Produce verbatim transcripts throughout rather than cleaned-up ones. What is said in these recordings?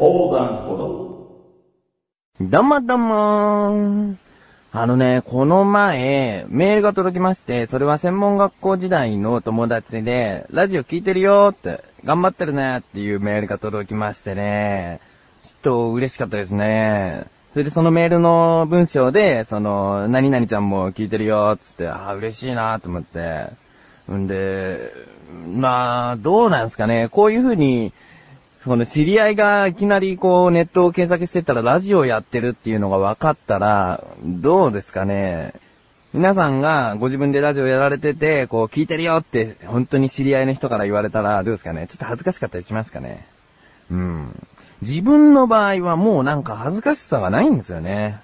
横断歩道。どうもどうも。あのね、この前、メールが届きまして、それは専門学校時代の友達で、ラジオ聞いてるよーって、頑張ってるねっていうメールが届きましてね、ちょっと嬉しかったですね。それでそのメールの文章で、その、何々ちゃんも聞いてるよーっつって、ああ、嬉しいなーと思って。んで、まあ、どうなんすかね、こういう風に、その知り合いがいきなりこうネットを検索してたらラジオやってるっていうのが分かったらどうですかね。皆さんがご自分でラジオやられててこう聞いてるよって本当に知り合いの人から言われたらどうですかね。ちょっと恥ずかしかったりしますかね。うん。自分の場合はもうなんか恥ずかしさがないんですよね。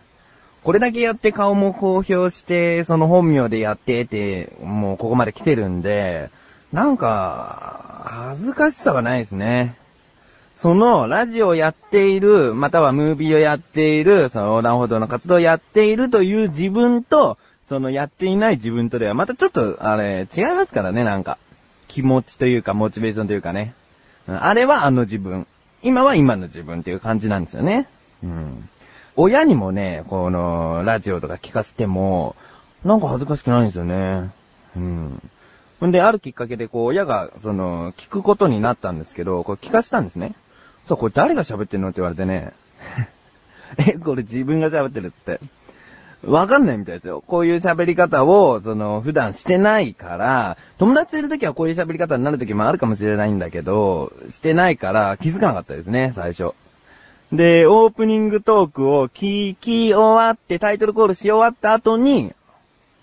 これだけやって顔も公表してその本名でやっててもうここまで来てるんでなんか恥ずかしさがないですね。その、ラジオをやっている、またはムービーをやっている、その横断歩道の活動をやっているという自分と、そのやっていない自分とでは、またちょっと、あれ、違いますからね、なんか。気持ちというか、モチベーションというかね。あれはあの自分。今は今の自分っていう感じなんですよね。うん。親にもね、この、ラジオとか聞かせても、なんか恥ずかしくないんですよね。うん。ほんで、あるきっかけで、こう、親が、その、聞くことになったんですけど、これ聞かせたんですね。そう、これ誰が喋ってんのって言われてね。え、これ自分が喋ってるって。わかんないみたいですよ。こういう喋り方を、その、普段してないから、友達いるときはこういう喋り方になるときもあるかもしれないんだけど、してないから気づかなかったですね、最初。で、オープニングトークを聞き終わって、タイトルコールし終わった後に、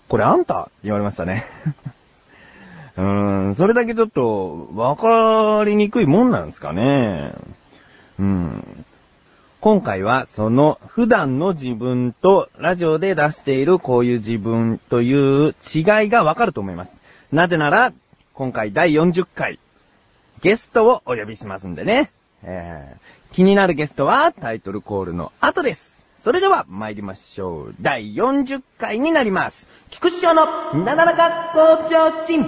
これあんたって言われましたね。うーん、それだけちょっと、わかりにくいもんなんですかね。うん、今回はその普段の自分とラジオで出しているこういう自分という違いがわかると思います。なぜなら今回だいよんじゅっかいゲストをお呼びしますんでね、えー、気になるゲストはタイトルコールの後です。それでは参りましょう。だいよんじゅっかいになります。菊師匠のなだらか向上心。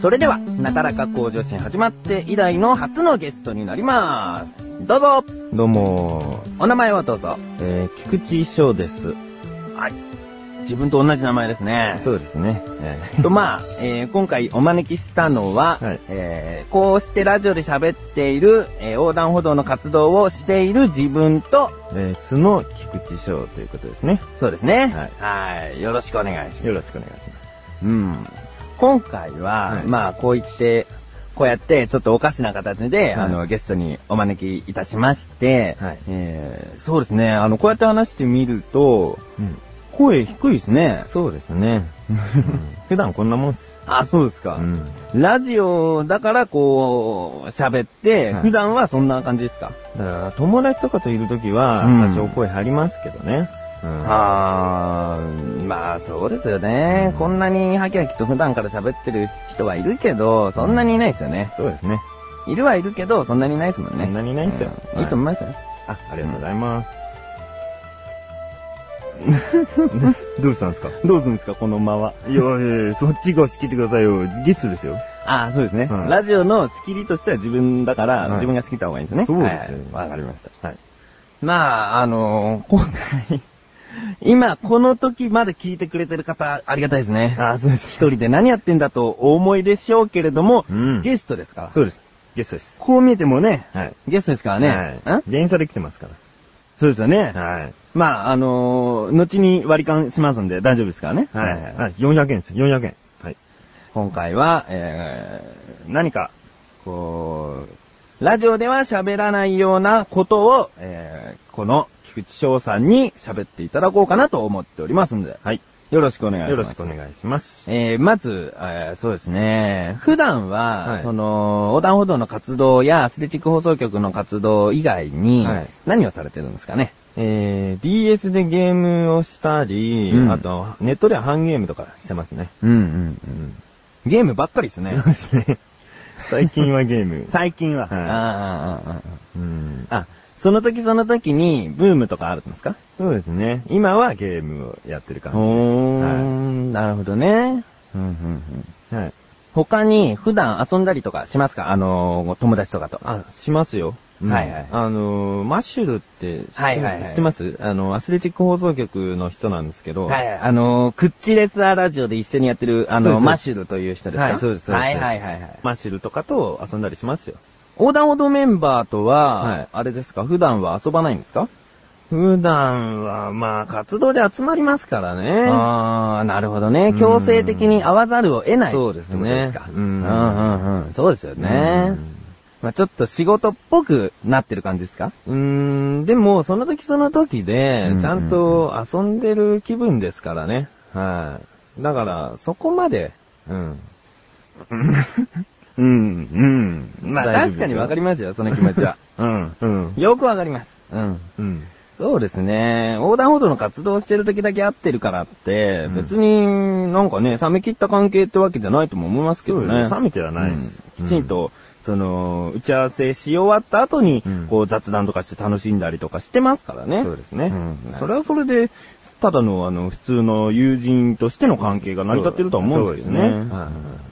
それでは、なだらか向上心始まって以来の初のゲストになります。どうぞ。どうも。お名前はどうぞ。えー、菊池翔です。はい。自分と同じ名前ですね。そうですね。えー、と、まあ、えー、今回お招きしたのは、はいえー、こうしてラジオで喋っている、えー、横断歩道の活動をしている自分と、えー、素の菊池翔ということですね。そうですね。はい。はい。よろしくお願いします。よろしくお願いします。うん。今回は、はい、まあ、こう言って、こうやって、ちょっとおかしな形で、はい、あの、ゲストにお招きいたしまして、はいえー、そうですね、あの、こうやって話してみると、うん、声低いですね。そうですね。普段こんなもんです。あ、そうですか。うん、ラジオだから、こう、喋って、はい、普段はそんな感じですか？だから、友達とかといるときは、多少声張りますけどね。うん、あー、まあそうですよね、うん。こんなにハキハキと普段から喋ってる人はいるけど、そんなにいないですよね。そうですね。いるはいるけど、そんなにいないですもんね。そんなにいないですよ。うんはい、いいと思いますよ。あ、ありがとうございます。どうしたんですか？どうするんですかこの間は。いやいや、そっちが仕切ってくださいよ。ゲストですよ。ああ、そうですね、はい。ラジオの仕切りとしては自分だから、はい、自分が仕切った方がいいんですね。そうですよ。わ、はい、かりました。はい。まあ、あのー、今回、今、この時まで聞いてくれてる方、ありがたいですね。ああ、そうです。一人で何やってんだとお思いでしょうけれども、うん、ゲストですから。そうです。ゲストです。こう見えてもね、はい、ゲストですからね。はい。連鎖できてますから。そうですよね。はい。まあ、あのー、後に割り勘しますんで大丈夫ですからね。はい。はいはい、よんひゃくえんですよ、よんひゃくえん。はい。今回は、えー、何か、こう、ラジオでは喋らないようなことを、えー、この、菊池翔さんに喋っていただこうかなと思っておりますので、はい、よろしくお願いします。よろしくお願いします。えー、まず、えー、そうですね、普段は、はい、その横断歩道の活動やアスレチック放送局の活動以外に、はい、何をされてるんですかね。えー、ビーエス でゲームをしたり、うん、あとネットではハンゲームとかしてますね。うんうんうん。ゲームばっかりですね。そうですね。最近はゲーム。最近は。はい、ああ、ああ、うん。あ、その時その時にブームとかあるんですか？そうですね。今はゲームをやってる感じです。おー、はい、なるほどね。うんうんうん。はい。他に普段遊んだりとかしますか？あのー、友達とかと。あ、しますよ。うん、はいはい。あのー、マッシュルって知って、はいはいはい、知ってます？あの、アスレチック放送局の人なんですけど、はいはい、あのー、クッチレスアラジオで一緒にやってる、あのー、マッシュルという人ですか？はい、そうですそうです。はいはいはいはい。マッシュルとかと遊んだりしますよ。横断歩道メンバーとは、はい、あれですか、普段は遊ばないんですか？普段は、まあ、活動で集まりますからね。ああ、なるほどね。強制的に会わざるを得ない。そうですね。うんうんうん。そうですよね。まあ、ちょっと仕事っぽくなってる感じですか？うーん、でも、その時その時で、ちゃんと遊んでる気分ですからね。はい。だから、そこまで、うん。うん、うん。まあ、確かにわかりますよ、その気持ちは。うん、うん。よくわかります。うん、うん。そうですね。横断歩道の活動してる時だけ会ってるからって、うん、別になんかね、冷め切った関係ってわけじゃないとも思いますけどね。そうですね。冷めてはないです。うん、きちんと、その、打ち合わせし終わった後に、うん、こう雑談とかして楽しんだりとかしてますからね。そうですね。うん、それはそれで、ただのあの、普通の友人としての関係が成り立ってるとは思うんですよね。そうですね。うん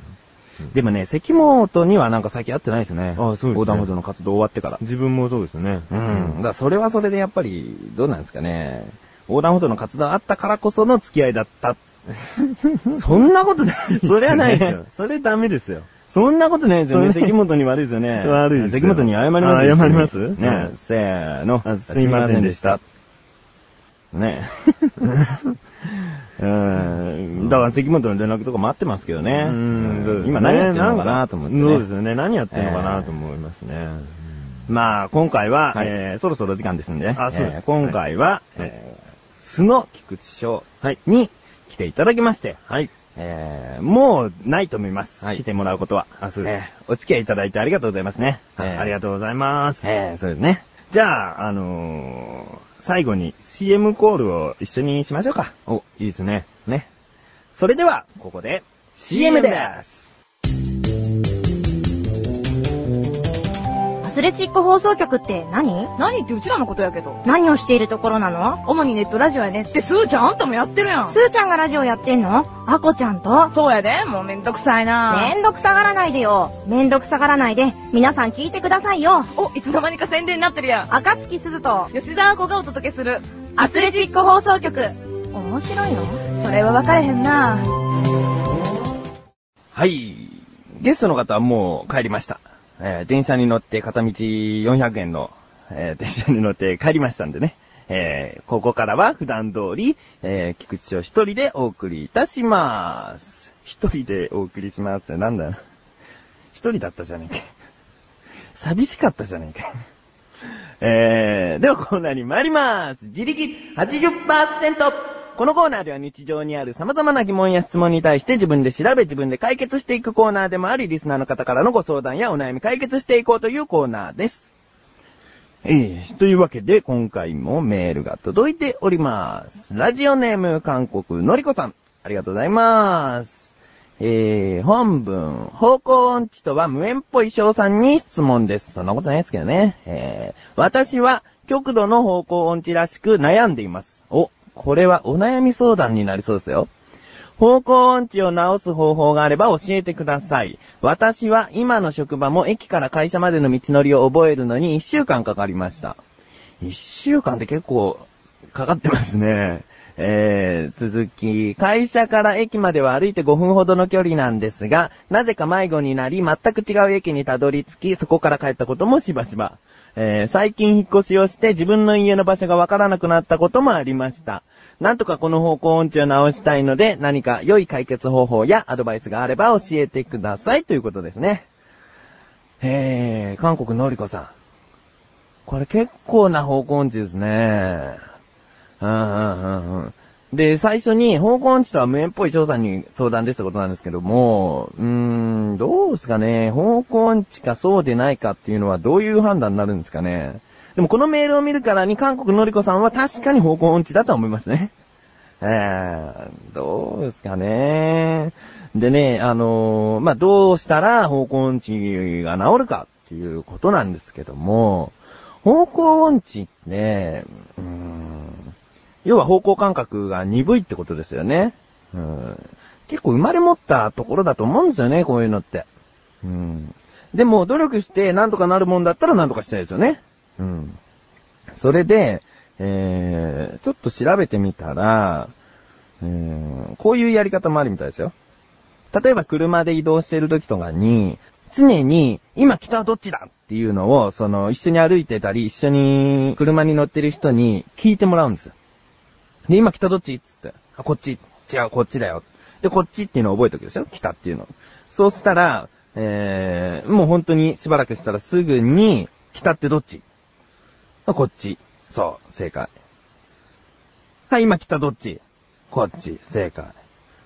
でもね、関本にはなんか最近会ってないですね。ああ、そうですね。横断歩道の活動終わってから。自分もそうですね。うん。だからそれはそれでやっぱり、どうなんですかね。横断歩道の活動あったからこその付き合いだった。そんなことないですよ。それはないですよ。それダメですよ。そんなことないですよね。関本に悪いですよね。悪いですよ。関本に謝りますよ。謝りますね。せーの。すいませんでした。ねえ。うん。だから関本の連絡とか待ってますけどね。うん。今何やってるのかなと思って、ね。そうですよね。何やってるのかなと思いますね。えー、まあ、今回は、はい、えー、そろそろ時間ですんで。あ、そうです。えー、今回は、はい、えー、素の菊池翔に来ていただきまして。はい。えー、もうないと思います。はい、来てもらうことは。あ、そうです、えー。お付き合いいただいてありがとうございますね。えー、ありがとうございます。えー、そうですね。じゃあ、あのー、最後に シーエム コールを一緒にしましょうか。お、いいですね。ね。それでは、ここで シーエム です。アスレチック放送局って何？何ってうちらのことやけど。何をしているところなの？主にネットラジオやね。ってスーちゃんあんたもやってるやん。スーちゃんがラジオやってんの？アコちゃんと？そうやで。もうめんどくさいな。めんどくさがらないでよ。めんどくさがらないで皆さん聞いてくださいよ。お、いつの間にか宣伝になってるやん。暁鈴と吉田アコがお届けするアスレチック放送局。面白いの？それは分かれへんな。はい。ゲストの方はもう帰りました。えー、電車に乗って片道よんひゃくえんの、えー、電車に乗って帰りましたんでね。えー、ここからは普段通り、えー、菊池を一人でお送りいたしまーす。一人でお送りします。なんだよ。一人だったじゃねえか。寂しかったじゃねえか。えー、ではコーナーに参りまーす。自力 はちじゅっパーセント！このコーナーでは日常にある様々な疑問や質問に対して自分で調べ自分で解決していくコーナーでもあり、リスナーの方からのご相談やお悩み解決していこうというコーナーです。えー、というわけで今回もメールが届いております。ラジオネーム韓国のりこさん、ありがとうございます。えー、本文、方向音痴とは無縁っぽい翔さんに質問です。そんなことないですけどね。えー、私は極度の方向音痴らしく悩んでいます。お。これはお悩み相談になりそうですよ。方向音痴を直す方法があれば教えてください。私は今の職場も駅から会社までの道のりを覚えるのにいっしゅうかんかかりました。いっしゅうかんって結構かかってますね。えー、続き、会社から駅までは歩いてごふんほどの距離なんですが、なぜか迷子になり、全く違う駅にたどり着き、そこから帰ったこともしばしば。えー、最近引っ越しをして自分の家の場所がわからなくなったこともありました。なんとかこの方向音痴を直したいので、何か良い解決方法やアドバイスがあれば教えてくださいということですね。えー、韓国のりこさん。これ結構な方向音痴ですね。うんうんうんうん。で、最初に方向音痴とは無縁っぽい翔さんに相談ですってことなんですけども、うーん、どうですかね。方向音痴かそうでないかっていうのはどういう判断になるんですかね。でもこのメールを見るからに韓国のりこさんは確かに方向音痴だと思いますね。えー、どうですかね。でね、あのー、まあ、どうしたら方向音痴が治るかっていうことなんですけども、方向音痴って、うーん、要は方向感覚が鈍いってことですよね。うん、結構生まれ持ったところだと思うんですよね、こういうのって。うん、でも努力してなんとかなるもんだったらなんとかしたいですよね。うん、それで、えー、ちょっと調べてみたら、えー、こういうやり方もあるみたいですよ。例えば車で移動している時とかに、常に今北はどっちだっていうのを、その一緒に歩いてたり一緒に車に乗ってる人に聞いてもらうんですよ。で、今北どっちっつって、あ、こっち、違う、こっちだよ。で、こっちっていうのを覚えておくでしょ、北っていうの。そうしたら、えー、もう本当にしばらくしたらすぐに、北ってどっち？あ、こっち。そう、正解。はい、今北どっち？こっち、正解。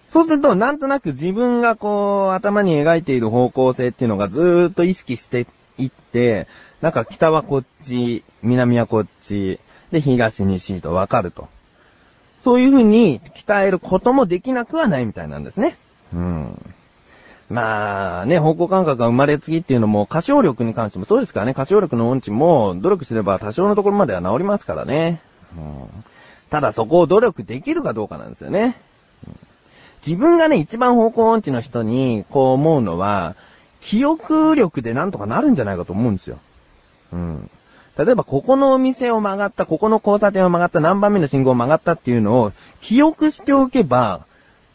そうすると、なんとなく自分がこう、頭に描いている方向性っていうのがずーっと意識していって、なんか北はこっち、南はこっち、で、東、西と分かると。そういう風に鍛えることもできなくはないみたいなんですね。うん。まあね、方向感覚が生まれつきっていうのも歌唱力に関してもそうですからね、歌唱力の音痴も努力すれば多少のところまでは治りますからね。うん、ただそこを努力できるかどうかなんですよね。うん、自分がね、一番方向音痴の人にこう思うのは、記憶力でなんとかなるんじゃないかと思うんですよ。うん。例えば、ここのお店を曲がった、ここの交差点を曲がった、何番目の信号を曲がったっていうのを記憶しておけば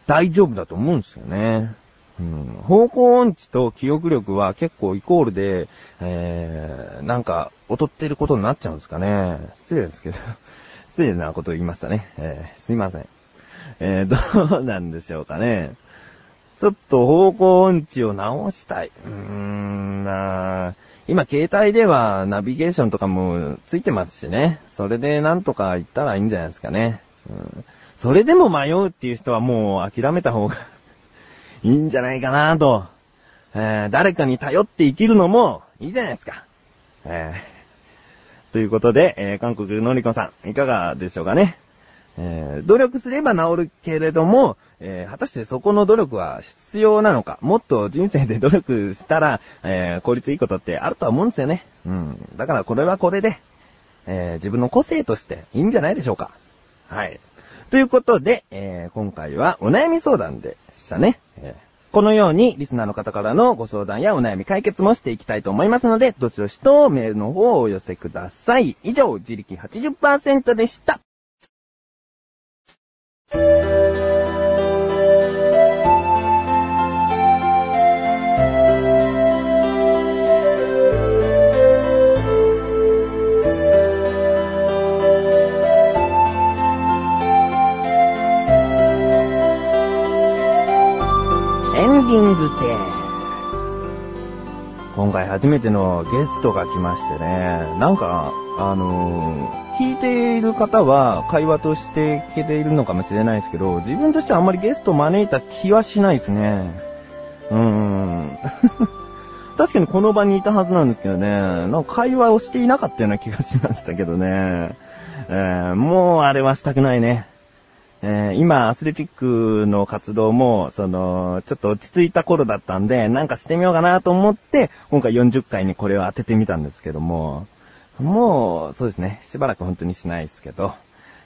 大丈夫だと思うんですよね。うん、方向音痴と記憶力は結構イコールで、えー、なんか劣ってることになっちゃうんですかね。失礼ですけど、失礼なことを言いましたね。えー、すいません。えー、どうなんでしょうかね。ちょっと方向音痴を直したい。うーんなー。今携帯ではナビゲーションとかもついてますしね。それでなんとか行ったらいいんじゃないですかね。うん、それでも迷うっていう人はもう諦めた方がいいんじゃないかなと、えー。誰かに頼って生きるのもいいじゃないですか。えー、ということで、えー、韓国のりこさんいかがでしょうかね。えー、努力すれば治るけれども、えー、果たしてそこの努力は必要なのか。もっと人生で努力したら、えー、効率いいことってあるとは思うんですよね。うん。だからこれはこれで、えー、自分の個性としていいんじゃないでしょうか。はい。ということで、えー、今回はお悩み相談でしたね。えーこのようにリスナーの方からのご相談やお悩み解決もしていきたいと思いますので、どちらしとメールの方をお寄せください。以上、自力 はちじゅっパーセント でした。今回初めてのゲストが来ましてね、なんか、あのー、聞いている方は会話として聞けているのかもしれないですけど、自分としてはあんまりゲストを招いた気はしないですね。うーん。確かにこの場にいたはずなんですけどね、なんか会話をしていなかったような気がしましたけどね。えー、もうあれはしたくないね。えー、今、アスレチックの活動も、その、ちょっと落ち着いた頃だったんで、なんかしてみようかなと思って、今回よんじゅっかいにこれを当ててみたんですけども、もう、そうですね、しばらく本当にしないですけど、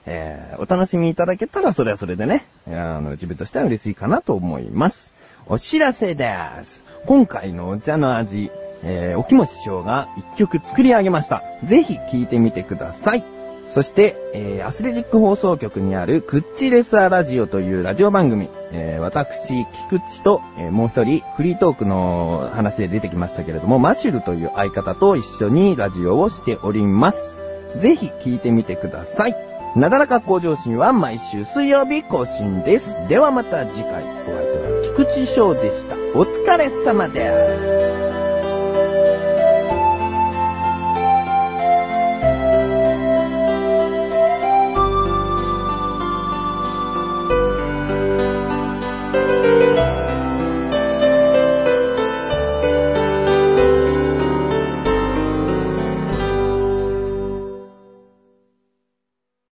えー、お楽しみいただけたら、それはそれでね、あの、自分としては嬉しいかなと思います。お知らせです。今回のお茶の味、えー、おきも師匠が一曲作り上げました。ぜひ聴いてみてください。そして、えー、アスレチック放送局にあるクッチレスアラジオというラジオ番組、えー、私、菊池と、えー、もう一人、フリートークの話で出てきましたけれども、マシュルという相方と一緒にラジオをしております。ぜひ聞いてみてください。なだらか向上心は毎週水曜日更新です。ではまた次回、お相手は菊池翔でした。お疲れ様です。